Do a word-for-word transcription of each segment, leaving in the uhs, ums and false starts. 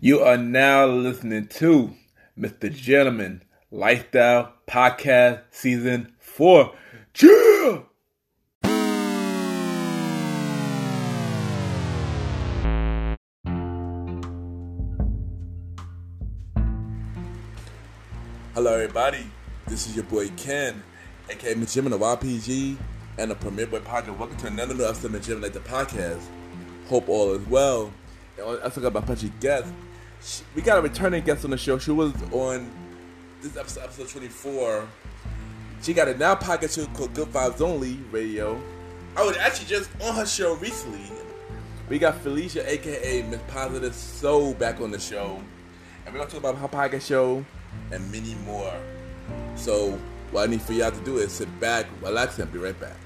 You are now listening to Mister Gentleman Lifestyle Podcast Season four. Cheer! Hello everybody, this is your boy Ken, aka Mister Gentleman of Y P G and the Premier Boy Podcast. Welcome to another new episode of Mister Gentleman Lifestyle Podcast. Hope all is well. And I forgot about Punchy Guest. She, we got a returning guest on the show. She was on this episode, episode twenty-four. She got a now podcast show called Good Vibes Only Radio. I was actually just on her show recently. We got Felicia, aka Miz Positive Soul, back on the show. And we're going to talk about her podcast show and many more. So what I need for y'all to do is sit back, relax, and be right back.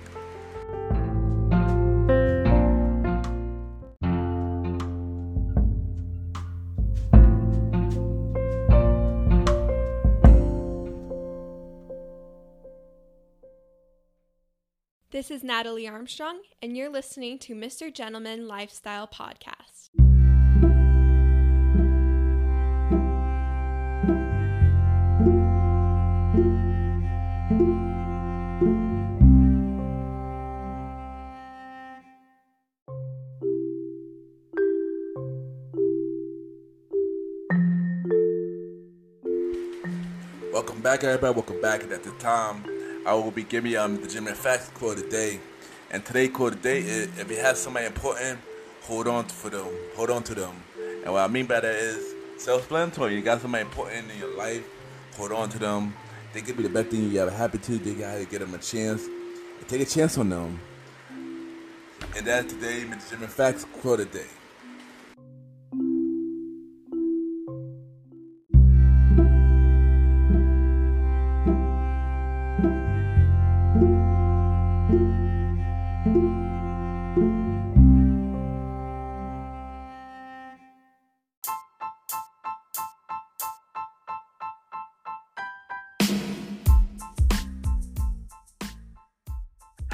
This is Natalie Armstrong, and you're listening to Mister Gentleman Lifestyle Podcast. Welcome back, everybody. Welcome back. At the time, I will be giving you um, the Gentleman Facts quote of the day. And today's quote of the day is, if you have somebody important, hold on for them. Hold on to them. And what I mean by that is self-explanatory. You got somebody important in your life, hold on to them. They could be the best thing you ever happen to. You got to give them a chance. And take a chance on them. And that's today's Gentleman Facts quote of the day.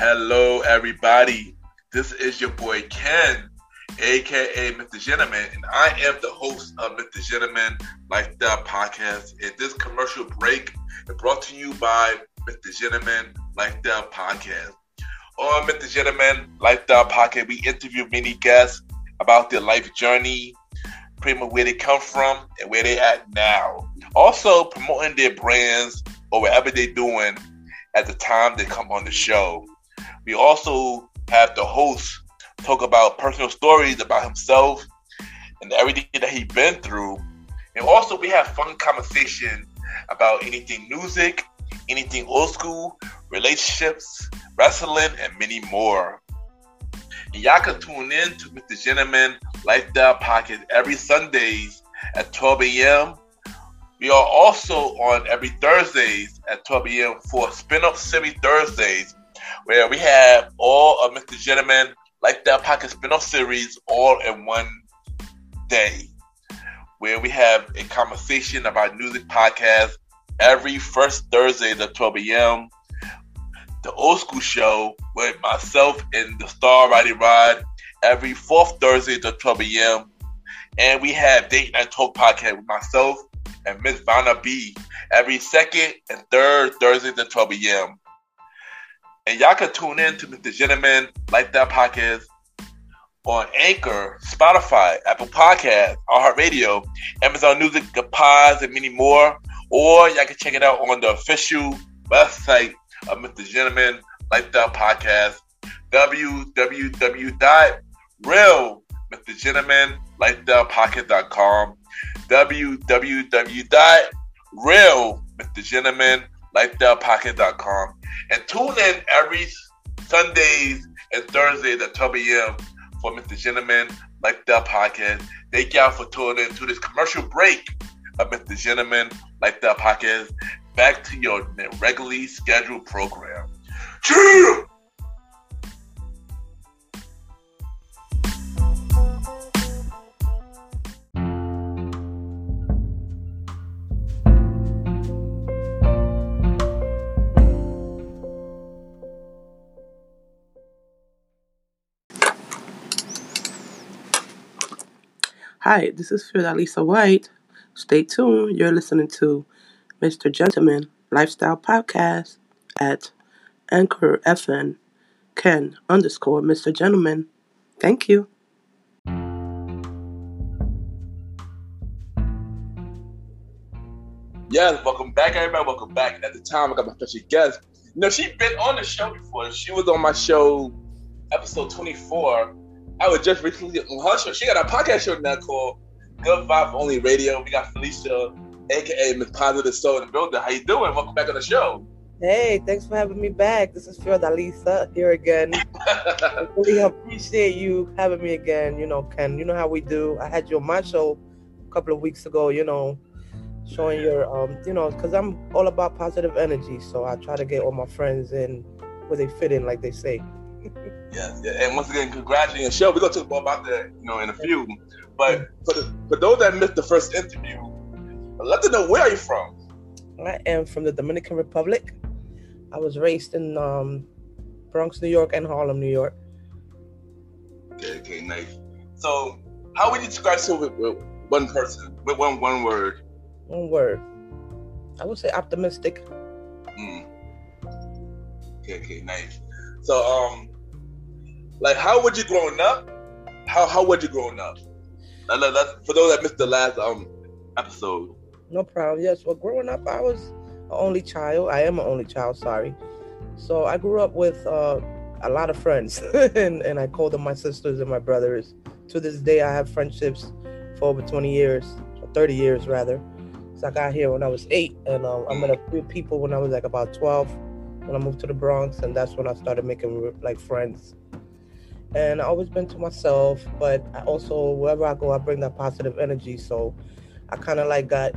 Hello everybody, this is your boy Ken, aka Mister Gentleman, and I am the host of Mister Gentleman Lifestyle Podcast. And this commercial break is brought to you by Mister Gentleman Lifestyle Podcast. On Mister Gentleman Lifestyle Podcast, we interview many guests about their life journey, pretty much where they come from and where they at now. Also promoting their brands or whatever they're doing at the time they come on the show. We also have the host talk about personal stories about himself and everything that he's been through. And also we have fun conversation about anything music, anything old school, relationships, wrestling, and many more. And y'all can tune in to Mister Gentleman Lifestyle Podcast every Sundays at twelve a.m. We are also on every Thursdays at twelve a.m. for spin-off series Thursdays, where we have all of Mister Gentleman Lifestyle Podcast spin-off series all in one day, where we have a conversation about music podcasts every first Thursday at twelve a.m. The Old School Show with myself and the Star Riding Ride every fourth Thursday at twelve a.m. And we have Date Night Talk Podcast with myself and Miss Vanna B every second and third Thursday at twelve a.m. And y'all can tune in to Mister Gentleman Lifestyle Podcast on Anchor, Spotify, Apple Podcasts, iHeartRadio, Amazon Music, the Pods, and many more. Or y'all can check it out on the official website of Mister Gentleman Lifestyle Podcast, w w w dot real mister gentleman lifestyle podcast dot com, w w w dot real mister gentleman lifestyle podcast dot com, and tune in every Sundays and Thursdays at twelve a.m. for Mister Gentleman Lifestyle Podcast. Thank y'all for tuning in to this commercial break of Mister Gentleman Lifestyle Podcast. Back to your regularly scheduled program. Cheers! Hi, this is Fiordaliza White. Stay tuned. You're listening to Mister Gentleman Lifestyle Podcast at Anchor F M, Ken underscore Mister Gentleman. Thank you. Yes, welcome back, everybody. Welcome back. And at the time, I got my special guest. You know, she's been on the show before. She was on my show, episode twenty-four. I was just recently on her show. She got a podcast show now called Good Vibes Only Radio. We got Felicia, a k a. Miz Positive Soul in the building. How you doing? Welcome back on the show. Hey, thanks for having me back. This is Fiordaliza here again. I really appreciate you having me again. You know, Ken, you know how we do. I had you on my show a couple of weeks ago, you know, showing your, um, you know, because I'm all about positive energy. So I try to get all my friends in where they fit in, like they say. Yes, yeah, and once again, congratulating the show. We're going to talk more about that, you know, in a few. But for, the, for those that missed the first interview, let them know, where are you from? I am from the Dominican Republic. I was raised in um, Bronx, New York, and Harlem, New York. Okay, okay, nice. So, how would you describe so with, with one person, with one one word? One word. I would say optimistic. Mm. Okay, okay, nice. So, um, like, how would you growing up? How how would you growing up? That, that, for those that missed the last um episode. No problem. Yes. Well, growing up, I was an only child. I am an only child. Sorry. So I grew up with uh, a lot of friends, and, and I call them my sisters and my brothers. To this day, I have friendships for over twenty years, or thirty years rather. So I got here when I was eight, and um, I met a few people when I was like about twelve. When I moved to the Bronx, and that's when I started making like friends. And I always been to myself, but I also wherever I go, I bring that positive energy. So I kind of like got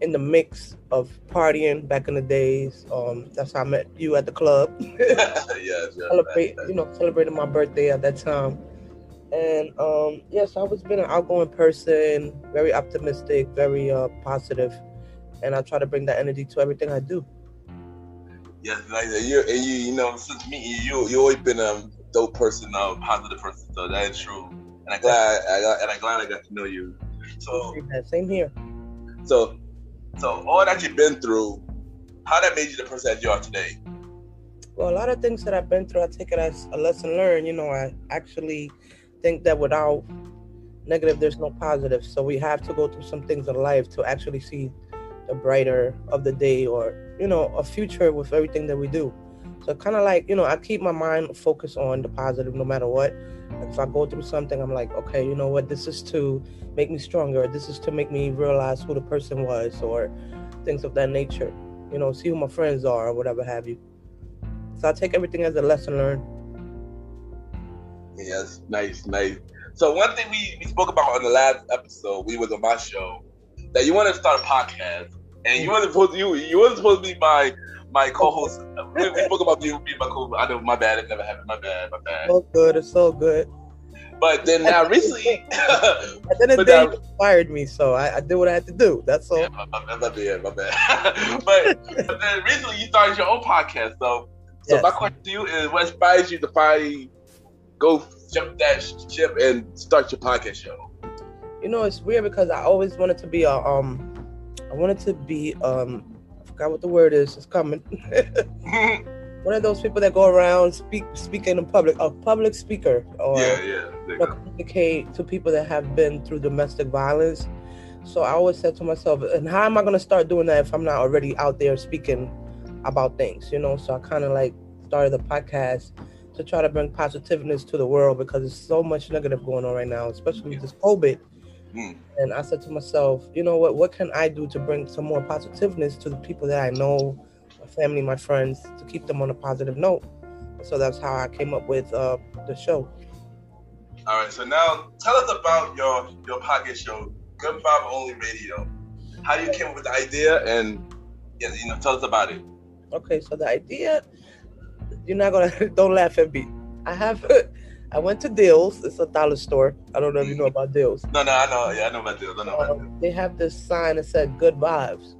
in the mix of partying back in the days. Um, that's how I met you at the club. yes, yes, Celebrate, yes. You know, celebrating my birthday at that time. And um, yes, yeah, so I was been an outgoing person, very optimistic, very uh, positive, and I try to bring that energy to everything I do. Yes, like you, and you, you know, since meeting you, you, you always been a dope person, a positive person. So that is true, and I glad, I, I, and I glad I got to know you. So same here. So. So all that you've been through, how that made you the person that you are today? Well, a lot of things that I've been through, I take it as a lesson learned. You know, I actually think that without negative, there's no positive. So we have to go through some things in life to actually see the brighter of the day or, you know, a future with everything that we do. So kind of like, you know, I keep my mind focused on the positive no matter what. If I go through something, I'm like, okay, you know what? This is to make me stronger. This is to make me realize who the person was or things of that nature. You know, see who my friends are or whatever have you. So I take everything as a lesson learned. Yes, nice, nice. So one thing we, we spoke about on the last episode, we was on my show, that you wanted to start a podcast. And you wasn't supposed to, you, you wasn't supposed to be my... my co-host, we, we spoke about you being my co-host. I know, my bad, it never happened. My bad, my bad. So good, it's so good. But then now recently... At the end of the day, you inspired me, so I, I did what I had to do. That's all. Yeah, my, my, my bad, my bad. but, but then recently you started your own podcast, so, so yes. My question to you is, what inspires you to finally go jump that ship and start your podcast show? You know, it's weird because I always wanted to be a... um, I wanted to be... um. forgot what the word is, it's coming. One of those people that go around speak speaking in public, a public speaker, or yeah, yeah, you know, communicate to people that have been through domestic violence. So I always said to myself, and how am I going to start doing that if I'm not already out there speaking about things, you know? So I kind of like started the podcast to try to bring positiveness to the world because there's so much negative going on right now, especially with this COVID. Mm. And I said to myself, you know what, what can I do to bring some more positiveness to the people that I know, my family, my friends, to keep them on a positive note? So that's how I came up with uh, the show. All right. So now tell us about your, your podcast show, Good Vibe Only Radio, how you came up with the idea and, yeah, you know, tell us about it. Okay. So the idea, you're not going to, don't laugh at me. I have I went to Deals. It's a dollar store. I don't know if you know about Deals. No, no, I know. Yeah, I know about Deals. I know about Deals. Um, they have this sign that said "Good Vibes."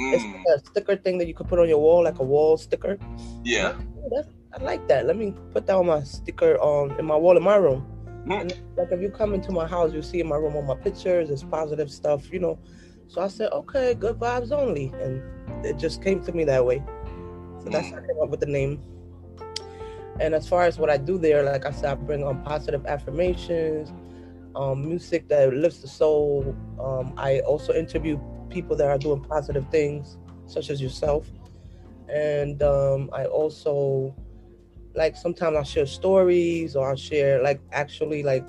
Mm. It's like a sticker thing that you could put on your wall, like a wall sticker. Yeah. Oh, that's, I like that. Let me put that on my sticker um in my wall in my room. And like, if you come into my house, you see in my room all my pictures, it's positive stuff, you know. So I said, okay, good vibes only. And it just came to me that way. So that's how I came up with the name. And as far as what I do there, like I said, I bring on positive affirmations, um, music that lifts the soul. Um, I also interview people that are doing positive things, such as yourself. And um, I also, like, sometimes I share stories, or I share, like, actually, like,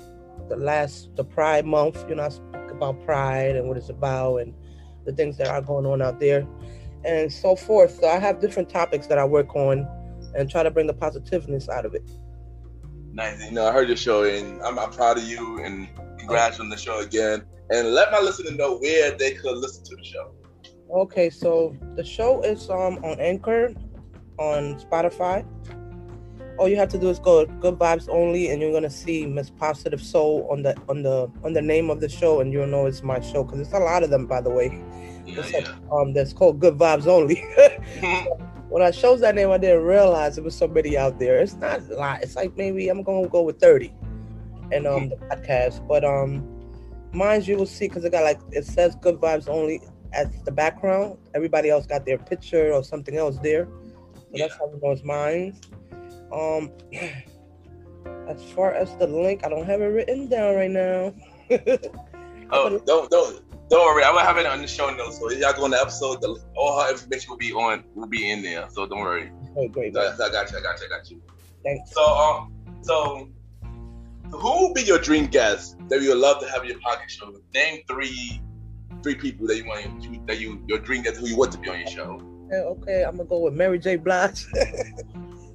the last, the Pride Month, you know, I speak about Pride and what it's about and the things that are going on out there and so forth. So I have different topics that I work on and try to bring the positiveness out of it. Nice. You know, I heard your show, and I'm, I'm proud of you, and congrats on the show again. And let my listener know where they could listen to the show. Okay, so the show is um on Anchor, on Spotify. All you have to do is go to Good Vibes Only, and you're gonna see Miz Positive Soul on the on the on the name of the show, and you'll know it's my show, because it's a lot of them, by the way. Yeah, yeah. Like, um, that's called Good Vibes Only. So, when I chose that name, I didn't realize it was somebody out there. It's not a lot. It's like, maybe I'm gonna go with thirty, and um the podcast. But um, mine, you will see, because it got like it says Good Vibes Only at the background. Everybody else got their picture or something else there. So yeah. That's how we know it's mine. Um, as far as the link, I don't have it written down right now. Oh, don't don't. Don't worry, I'm gonna have it on the show notes. So if y'all go on the episode, the, all her information will be on, will be in there. So don't worry. Oh, great, so, so I got you. I got you. I got you. Thanks. So, um, so who would be your dream guest that you would love to have in your podcast show? Name three, three people that you want to, that you your dream guest who you want to be on your show. Okay, okay. I'm gonna go with Mary J. Blige.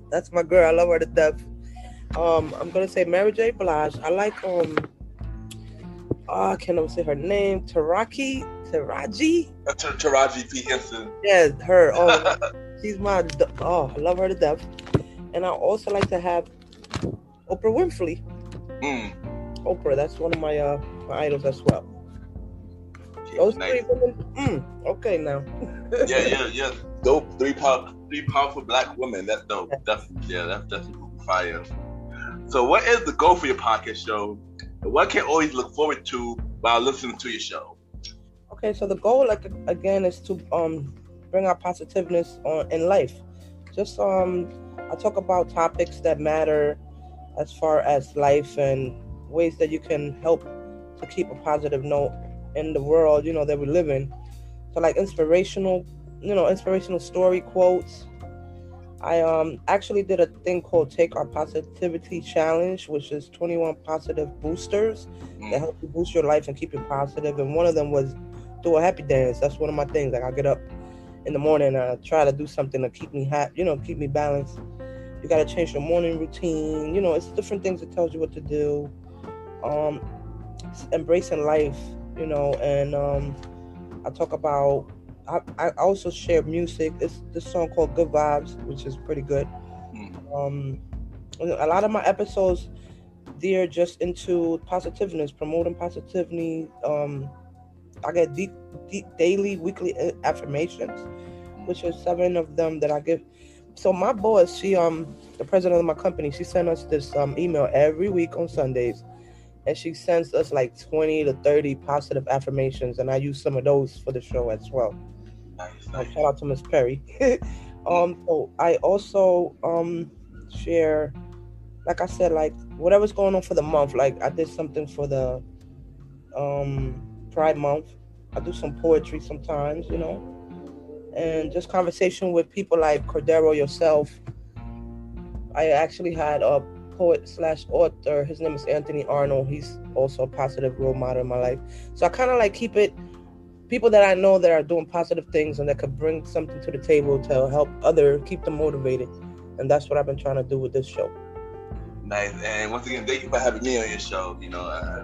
That's my girl. I love her to death. Um, I'm gonna say Mary J. Blige. I like um. Oh, I can't even say her name. Taraji, Taraji, Taraji P. Henson. Yeah, her. Oh, she's my. Oh, I love her to death. And I also like to have Oprah Winfrey. Mm. Oprah, that's one of my uh, my idols as well. Yeah, Those nice. three women. Mm, okay, now. yeah, yeah, yeah. Dope. Three powerful, three powerful black women. That's dope. That's, yeah, that's definitely fire. So, what is the goal for your podcast show? What can always look forward to while listening to your show? Okay, so the goal, like again, is to um bring out positiveness on in life. Just um, I talk about topics that matter as far as life and ways that you can help to keep a positive note in the world, you know, that we live in. So like inspirational, you know, inspirational story quotes. I um actually did a thing called Take Our Positivity Challenge, which is twenty-one positive boosters mm. that help you boost your life and keep you positive. And one of them was do a happy dance. That's one of my things. Like I get up in the morning and I try to do something to keep me happy, you know, keep me balanced. You got to change your morning routine. You know, it's different things that tells you what to do. Um, embracing life, you know, and um, I talk about I, I also share music. It's this song called Good Vibes, which is pretty good. Um, a lot of my episodes, they're just into positiveness, promoting positivity. Um, I get deep, deep daily, weekly affirmations, which are seven of them that I give. So my boss, she, um, the president of my company, she sent us this um, email every week on Sundays. And she sends us like twenty to thirty positive affirmations. And I use some of those for the show as well. Nice, nice. Um, shout out to Miss Perry. um, so I also um, share, like I said, like whatever's going on for the month. Like I did something for the um, Pride Month. I do some poetry sometimes, you know, and just conversation with people like Cordero, yourself. I actually had a poet slash author. His name is Anthony Arnold. He's also a positive role model in my life. So I kind of like keep it people that I know that are doing positive things and that could bring something to the table to help other keep them motivated. And that's what I've been trying to do with this show. Nice. And once again, thank you for having me on your show. You know, I,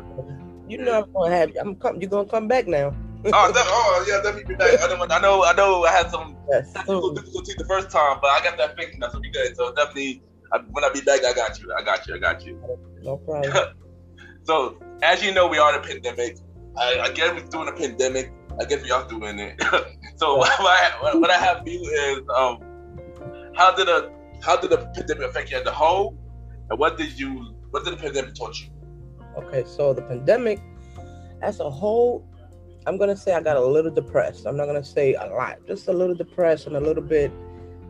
you know, I'm gonna have you. I'm come. You're gonna come back now. oh, that, oh, yeah, definitely. Nice. I, I know, I know, I had some yes. technical difficulties the first time, but I got that fixed now, so we good. So definitely. I, when I be back, I got you. I got you. I got you. No problem. So, as you know, we are in a pandemic. I, I guess we're doing a pandemic. I guess we are doing it. So, what I, what I have for you is, um, how did a how did the pandemic affect you as a whole, and what did you what did the pandemic taught you? Okay, so the pandemic as a whole, I'm going to say I got a little depressed. I'm not going to say a lot, just a little depressed and a little bit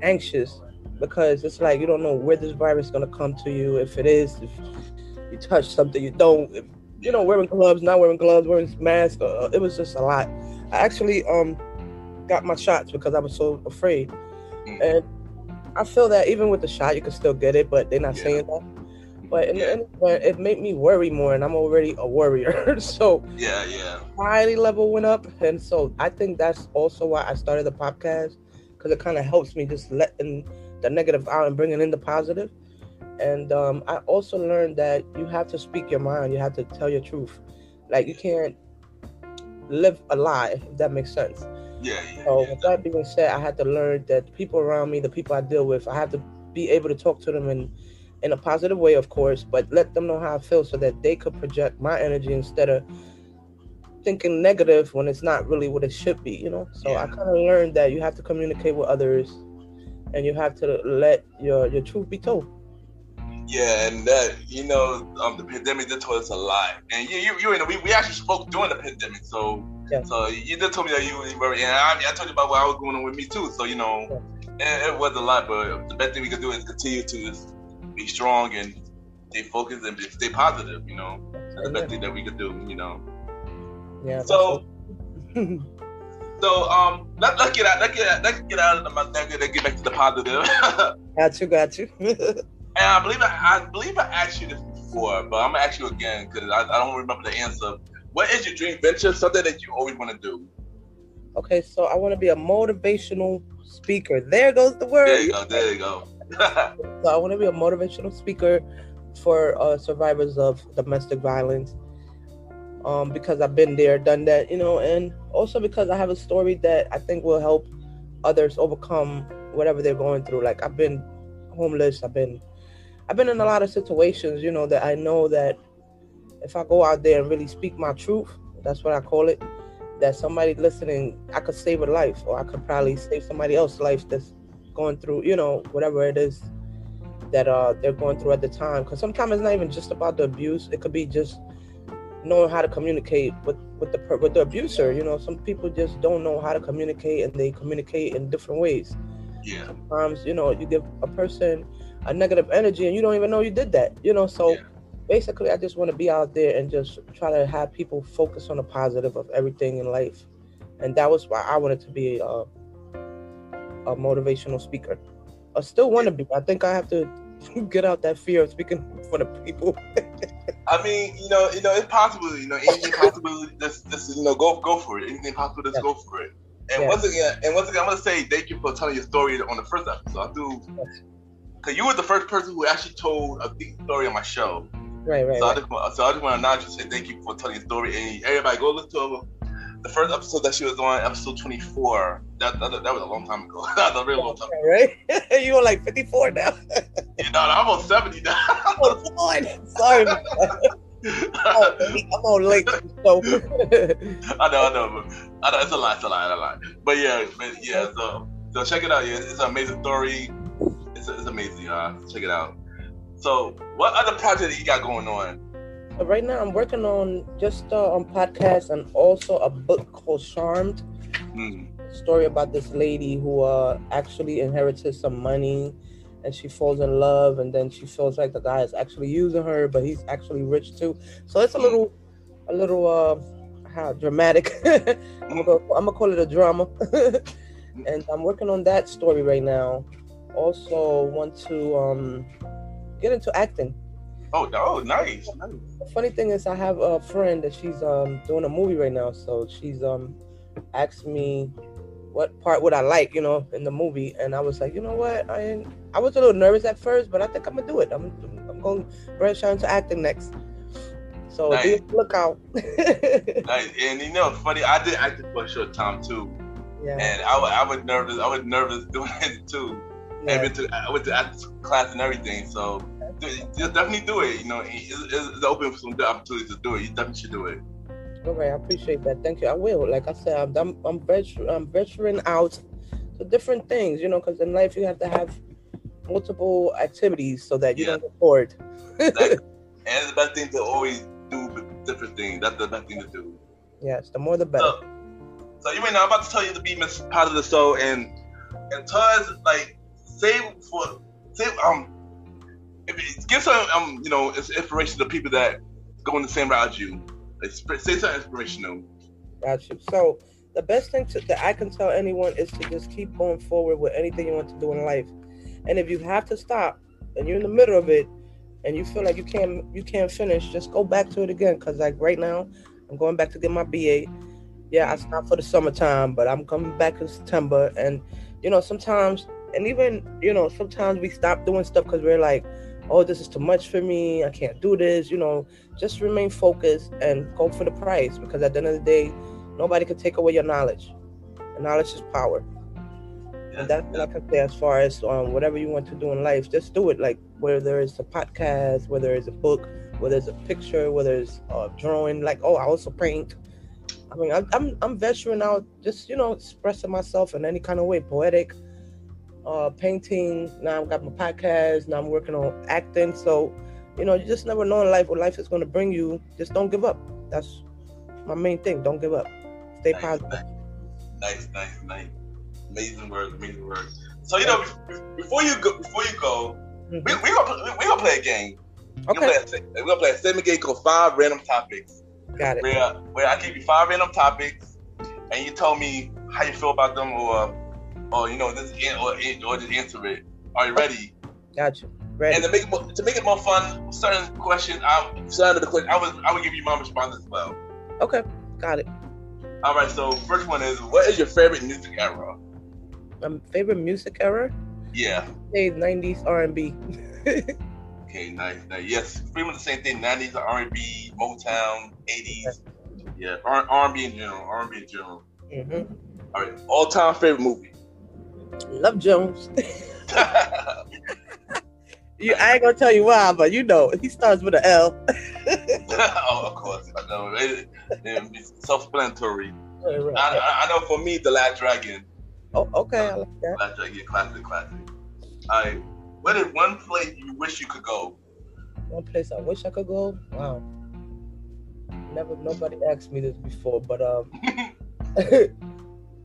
anxious, because it's like you don't know where this virus is going to come to you. If it is, if you touch something, you don't, if, you know, wearing gloves, not wearing gloves, wearing masks. Uh, it was just a lot. I actually um got my shots because I was so afraid. And I feel that even with the shot, you can still get it, but they're not yeah. saying that. But in yeah. the end, it made me worry more, and I'm already a worrier. So yeah, yeah. anxiety level went up, and so I think that's also why I started the podcast, because it kind of helps me just letting the negative out and bringing in the positive. And um, I also learned that you have to speak your mind. You have to tell your truth. Like, you can't live a lie, if that makes sense. Yeah, yeah, so yeah, with that being said, I had to learn that the people around me, the people I deal with, I have to be able to talk to them in, in a positive way, of course, but let them know how I feel so that they could project my energy instead of thinking negative when it's not really what it should be, you know? So yeah. I kind of learned that you have to communicate with others and you have to let your, your truth be told. Yeah, and that, you know, um, the pandemic did tell us a lot. And you, you, you know, we, we actually spoke during the pandemic, so yeah. so you did tell me that you were very, and I, I told you about what I was going on with me too, so, you know, yeah. it, it was a lot, but the best thing we could do is continue to just be strong and stay focused and stay positive, you know. That's yeah. the best thing that we could do, you know. Yeah. So, so, um, let, let's get out, let's get out, let's get out of the negative and get back to the positive. Got you, got you. And I believe I, I believe I asked you this before, but I'm gonna ask you again because I, I don't remember the answer. What is your dream venture? Something that you always want to do? Okay, so I want to be a motivational speaker. There goes the word. There you go. There you go. So I want to be a motivational speaker for uh, survivors of domestic violence, um, because I've been there, done that, you know, and also because I have a story that I think will help others overcome whatever they're going through. Like, I've been homeless. I've been I've been in a lot of situations, you know, that I know that if I go out there and really speak my truth, that's what I call it, that somebody listening, I could save a life, or I could probably save somebody else's life that's going through, you know, whatever it is that uh, they're going through at the time. Because sometimes it's not even just about the abuse. It could be just knowing how to communicate with, with, the, with the abuser. You know, some people just don't know how to communicate, and they communicate in different ways. Yeah. Sometimes, you know, you give a person a negative energy and you don't even know you did that, you know. So yeah. basically I just want to be out there and just try to have people focus on the positive of everything in life, and that was why I wanted to be a, a motivational speaker. I still want to be. I think I have to get out that fear of speaking for the people. I mean, you know, you know, it's possible. You know, anything possible. Just, just you know, go, go for it. Anything possible, just yeah. go for it. And yeah. once again, and once again, I'm gonna say thank you for telling your story on the first episode. I do. Yes. Because you were the first person who actually told a big story on my show. Right, right. So I just, right. So I just want to acknowledge you, say thank you for telling your story. And everybody, go listen to the first episode that she was on, episode twenty-four. That that, that was a long time ago. That was a real long time ago. Right? You are like fifty-four now. You know, I'm on seventy now. Oh, Lord. Sorry. Oh, baby, I'm on late. So. I know, I know. I know. It's a lie, it's a lie, it's a lie. But yeah, but yeah. So, so check it out. Yeah, it's an amazing story. It's, it's amazing, y'all. Check it out. So, what other project you got going on? Right now, I'm working on just uh, on podcasts and also a book called Charmed. Mm. A story about this lady who uh, actually inherited some money, and she falls in love, and then she feels like the guy is actually using her, but he's actually rich too. So it's a little, a little uh, how dramatic. I'm gonna, I'm gonna call it a drama, and I'm working on that story right now. Also want to um get into acting. Oh, oh, nice. The funny thing is I have a friend that she's um doing a movie right now, so she's um asked me what part would I like, you know, in the movie, and I was like, you know what, I I was a little nervous at first, but I think I'm gonna do it. I'm I'm gonna branch out into acting next. So nice. Be on the lookout. Nice. And you know, funny, I did acting for a short time too, yeah. And I I was nervous. I was nervous doing it too. Yeah. I went to I went to after class and everything, so just definitely do it. You know, it's, it's open for some good opportunities to do it. You definitely should do it. All right, I appreciate that. Thank you. I will. Like I said, I'm I'm, I'm, venturing, I'm venturing out to different things. You know, because in life you have to have multiple activities so that you yeah. don't get bored. Exactly. And it's the best thing to always do different things. That's the best thing to do. Yes, the more the better. So, so you may know, I'm about to tell you to be Miss Positive Soul, and and Todd's like save for save um if it, give some um you know it's inspiration to people that go in the same route as you. Like, say something inspirational. Got you. So the best thing to, that I can tell anyone is to just keep going forward with anything you want to do in life. And if you have to stop and you're in the middle of it and you feel like you can't you can't finish, just go back to it again. Because like right now, I'm going back to get my B A. Yeah, I stopped for the summertime, but I'm coming back in September. And, you know, sometimes, and even, you know, sometimes we stop doing stuff because we're like, oh, this is too much for me. I can't do this. You know, just remain focused and go for the prize. Because at the end of the day, nobody can take away your knowledge. And knowledge is power. And that's what I can say as far as um, whatever you want to do in life, just do it. Like whether it's a podcast, whether it's a book, whether it's a picture, whether it's a uh, drawing. Like, oh, I also paint. I mean, I'm I'm, I'm venturing out, just, you know, expressing myself in any kind of way, poetic, uh, painting. Now I've got my podcast. Now I'm working on acting. So, you know, you just never know in life what life is going to bring you. Just don't give up. That's my main thing. Don't give up. Stay nice, positive. Nice, nice, nice. Amazing words, amazing words. So you know, before you go, before you go, mm-hmm. we we gonna we gonna play a game. Okay. We're gonna play a segment game called Five Random Topics. Got it. Where, where I give you five random topics, and you tell me how you feel about them, or or you know, this or or just answer it. Are you ready? Gotcha. Ready. And to make it more, to make it more fun, certain questions, I certain the question, I would I would give you my response as well. Okay. Got it. All right. So first one is, what is your favorite music era? My favorite music era? Yeah. Say nineties R and B. Okay, nice, nice. Yes, pretty much the same thing. nineties R and B, Motown, eighties. Yeah, R and B in general. R and B in general. Mm-hmm. All right, all-time favorite movie? Love Jones. you, I ain't gonna tell you why, but you know, he starts with an L. Oh, of course. I know. It, it's self-explanatory. Right, right, I, right. I, I know. For me, The Last Dragon. Oh, okay, uh, I like that. Classic, yeah, classic, classic. All right, what is one place you wish you could go? One place I wish I could go? Wow. Never, nobody asked me this before, but um,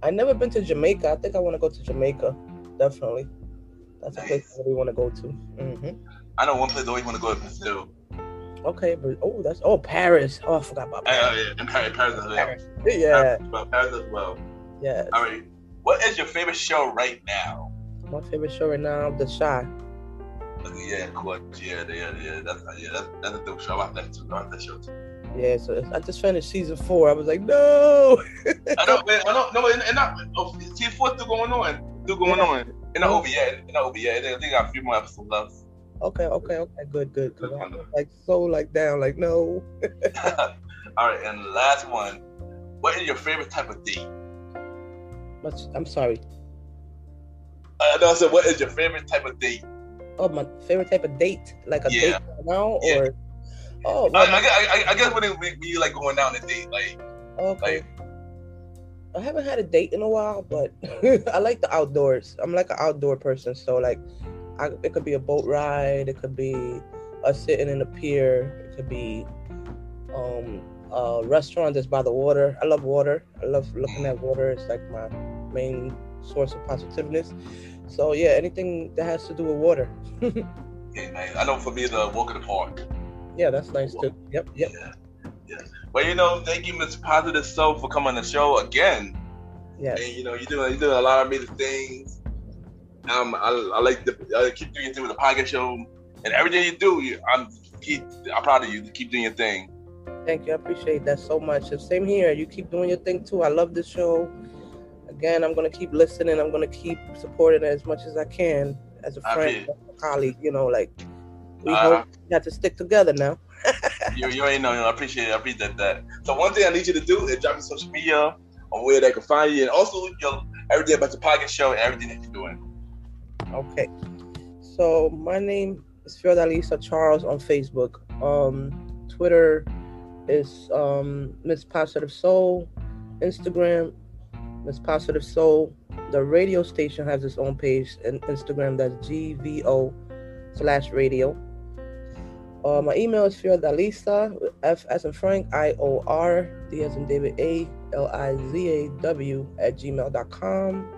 I never been to Jamaica. I think I want to go to Jamaica, definitely. That's nice. A place I really want to go to. Mm-hmm. I know one place I always want to go to Brazil. Okay, but oh, that's oh Paris. Oh, I forgot about Paris. Oh yeah, and Paris, Paris as well. Paris. Yeah, Paris, Paris as well. Yeah. All right. What is your favorite show right now? My favorite show right now, The Shy. Yeah, of course. Yeah, yeah, yeah. That's yeah, that's, that's a dope show. I like to watch that show too. Yeah, so I just finished season four. I was like, no. I don't, I don't, no, and not oh, season four still going on, still going yeah. on. It's not over yet. It's not over yet. I think I got a few more episodes left. Okay, okay, okay, good, good. good I was like so, like down, like no. All right, and the last one. What is your favorite type of date? I'm sorry. Uh, no, so what is your favorite type of date? Oh, my favorite type of date, like a yeah. date right now, yeah. or oh, well, I, I, I, I guess when, it, when you like going out on a date, like okay. Like... I haven't had a date in a while, but I like the outdoors. I'm like an outdoor person, so like, I, it could be a boat ride, it could be us sitting in a pier, it could be um a restaurant that's by the water. I love water. I love looking mm. at water. It's like my main source of positiveness. So yeah, anything that has to do with water. Yeah, nice. I know for me, the walk in the park. Yeah, that's nice walk. Too. Yep, yep. Yeah. Yeah. Well, you know, thank you, Miz Positive Soul, for coming on the show again. Yeah. And you know, you do you do a lot of amazing things. Um, I, I like the I keep doing your thing with the podcast show and everything you do. You, I'm keep I'm proud of you. You keep doing your thing. Thank you. I appreciate that so much. Same here. You keep doing your thing too. I love this show. Again, I'm going to keep listening. I'm going to keep supporting it as much as I can as a friend, as a colleague, you know, like we uh, hope we have to stick together now. you, you ain't know. You know, I appreciate it. I appreciate that. So one thing I need you to do is drop your social media on where they can find you and also you know, everything about the podcast show and everything that you're doing. Okay. So my name is Fiordaliza Charles on Facebook. Um, Twitter is um Miss Positive Soul. Instagram Miss Positive Soul. The radio station has its own page and Instagram, that's G V O slash radio. Uh, my email is Fiordaliza, F as in Frank, I O R, D as in David, A, L I Z A W at gmail dot com.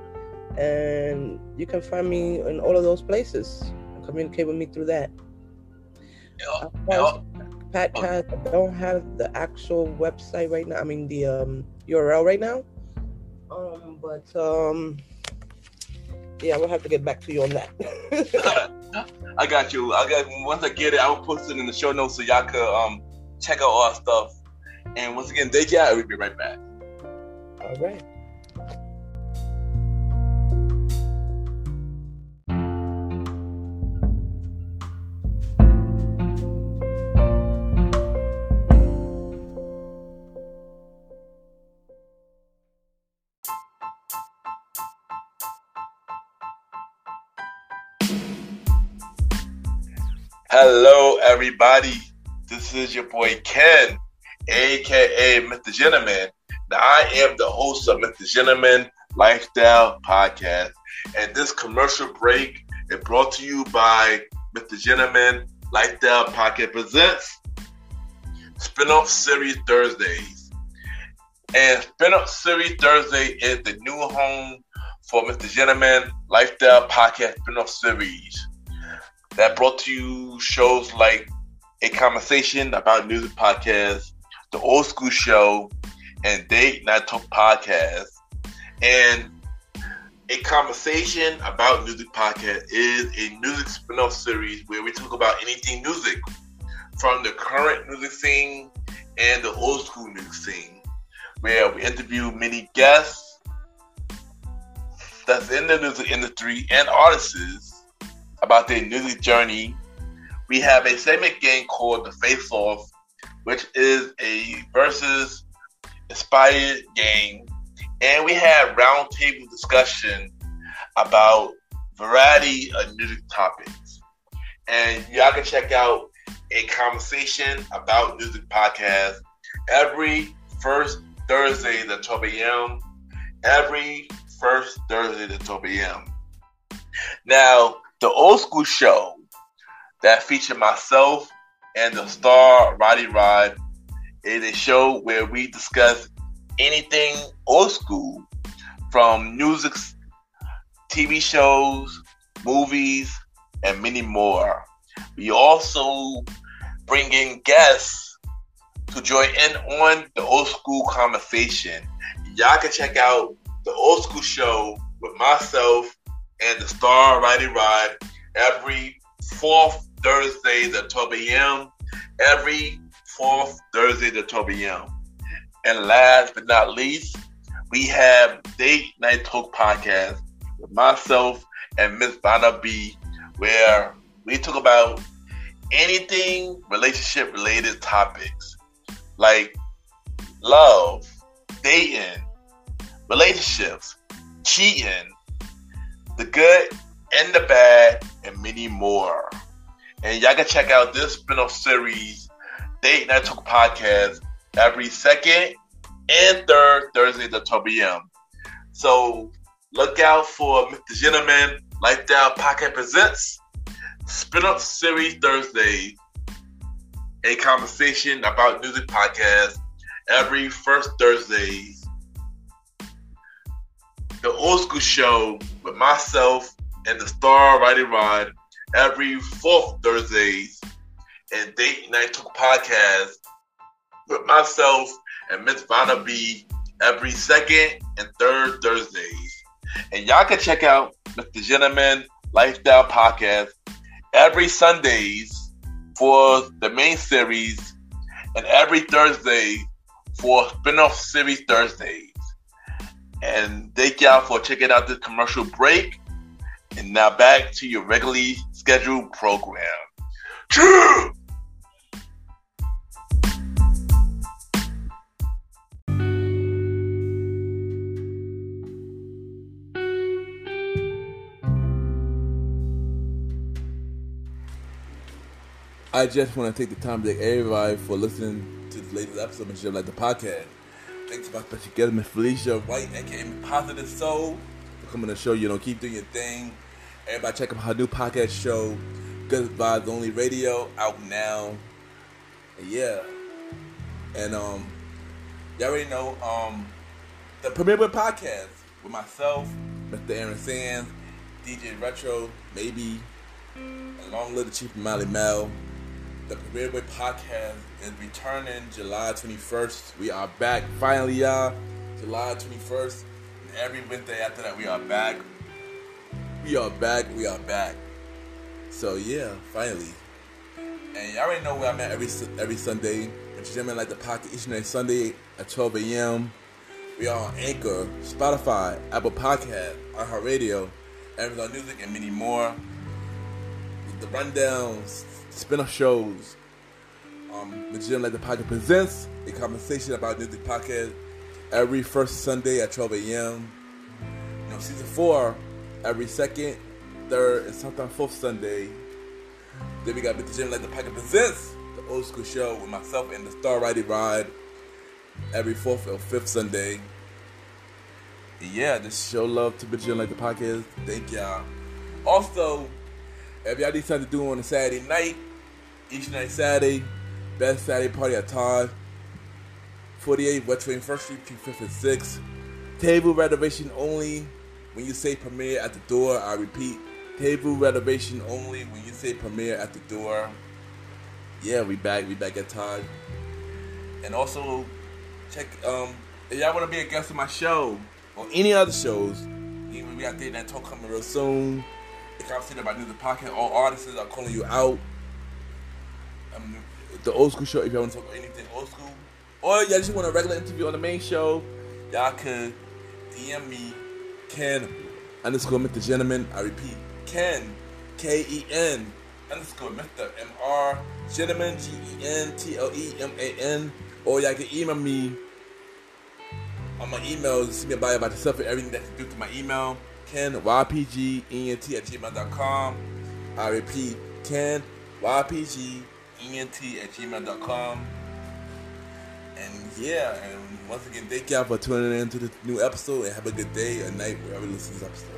And you can find me in all of those places. Communicate with me through that. Yeah, yeah. Podcast, I don't have the actual website right now. I mean, the um, U R L right now. Um, but um, yeah, we'll have to get back to you on that. I got you. I got once I get it, I will post it in the show notes so y'all could um check out our stuff. And once again, thank y'all. We'll be right back. All right. Hello, everybody. This is your boy Ken, aka Mister Gentleman. Now, I am the host of Mister Gentleman Lifestyle Podcast, and this commercial break is brought to you by Mister Gentleman Lifestyle Podcast presents Spinoff Series Thursdays. And Spinoff Series Thursday is the new home for Mister Gentleman Lifestyle Podcast Spinoff Series. That brought to you shows like A Conversation About Music Podcast, The Old School Show, and Date Night Talk Podcast. And A Conversation About Music Podcast is a music spin-off series where we talk about anything music, from the current music scene and the old school music scene, where we interview many guests that's in the music industry and artists about their music journey. We have a segment game called The Face Off, which is a versus inspired game. And we have roundtable discussion about variety of music topics. And y'all can check out A Conversation About Music Podcast every first Thursday at twelve a.m. Every first Thursday at twelve a.m. Now, The Old School Show, that featured myself and the Star Riding Ride, is a show where we discuss anything old school, from music, T V shows, movies, and many more. We also bring in guests to join in on the old school conversation. Y'all can check out The Old School Show with myself and the Star Riding Ride every fourth Thursday at twelve a.m. Every fourth Thursday at twelve a.m. And last but not least, we have Date Night Talk Podcast with myself and Miss Vanna B, where we talk about anything relationship-related topics like love, dating, relationships, cheating, the good and the bad, and many more. And y'all can check out this spin-off series, Date Night Talk Podcast, every second and third Thursdays at twelve p.m. So look out for Mister Gentleman Lifestyle Podcast presents Spin-off Series Thursday, A Conversation About Music Podcast, every first Thursday. The Old School Show with myself and the Star Riding Rod every fourth Thursdays, and Date Night Talk Podcast with myself and Miss Vanna B every second and third Thursdays. And y'all can check out Mister Gentleman Lifestyle Podcast every Sundays for the main series and every Thursday for Spin-off Series Thursdays. And thank y'all for checking out this commercial break. And now back to your regularly scheduled program. Cheers! I just want to take the time to thank everybody for listening to the latest episode of like the podcast. Thanks to my special guest, Miz Felicia White, aka Miz Positive Soul, for coming to the show. You know, keep doing your thing. Everybody check out her new podcast show, Good Vibes Only Radio out now. Yeah. And um, y'all already know um, the Premier Boy Podcast with myself, Mister Aaron Sands, D J Retro, maybe, and long live the Chief Molly Mel. The Premier Boy Podcast is returning July twenty-first. We are back finally, y'all. July twenty-first. And every Wednesday after that, we are back. We are back. We are back. So yeah, finally. And y'all already know where I'm at every every Sunday. Mister Gentleman like the pocket each and every Sunday at twelve a.m. We are on Anchor, Spotify, Apple Podcasts, iHeartRadio, Amazon Music, and many more. The rundowns, spin-off shows. Um, Mister Gentleman like the pocket presents a conversation about music podcast every first Sunday at twelve a.m. You know, season four every second, third, and sometimes fourth Sunday. Then we got Mister Gentleman like the pocket presents the old school show with myself and the Star Riding Ride every fourth or fifth Sunday. Yeah, just show love to Mister Gentleman like the podcast. Thank y'all. Also, if y'all need something to do on a Saturday night, each night Saturday, best Saturday party at Todd, forty-eight West twenty-first Street, fifth and sixth. Table reservation only when you say premiere at the door. I repeat, table reservation only when you say premiere at the door. Yeah, we back, we back at Todd. And also, check, um, if y'all want to be a guest on my show, or any other shows, we got Date Night Talk coming real soon. The conversation about music podcast, all artists are calling you out. Um, the old school show, if y'all want to talk about anything old school, or y'all just want a regular interview on the main show, y'all could D M me, Ken underscore Mister Gentleman. I repeat, Ken, K E N underscore Mister M R Gentleman, G E N T L E M A N, or y'all can email me on my email to see me about, about the stuff and everything that you do to my email. Ken, Y P G E N T at gmail dot com. I repeat, Ken, Y P G E N T at gmail dot com. And yeah, and once again, thank y'all for tuning in to this new episode, and have a good day or night wherever you listen to this episode.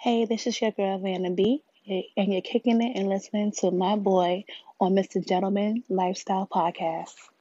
Hey, this is your girl, Vanna B, and you're kicking it and listening to my boy on Mister Gentleman Lifestyle Podcast.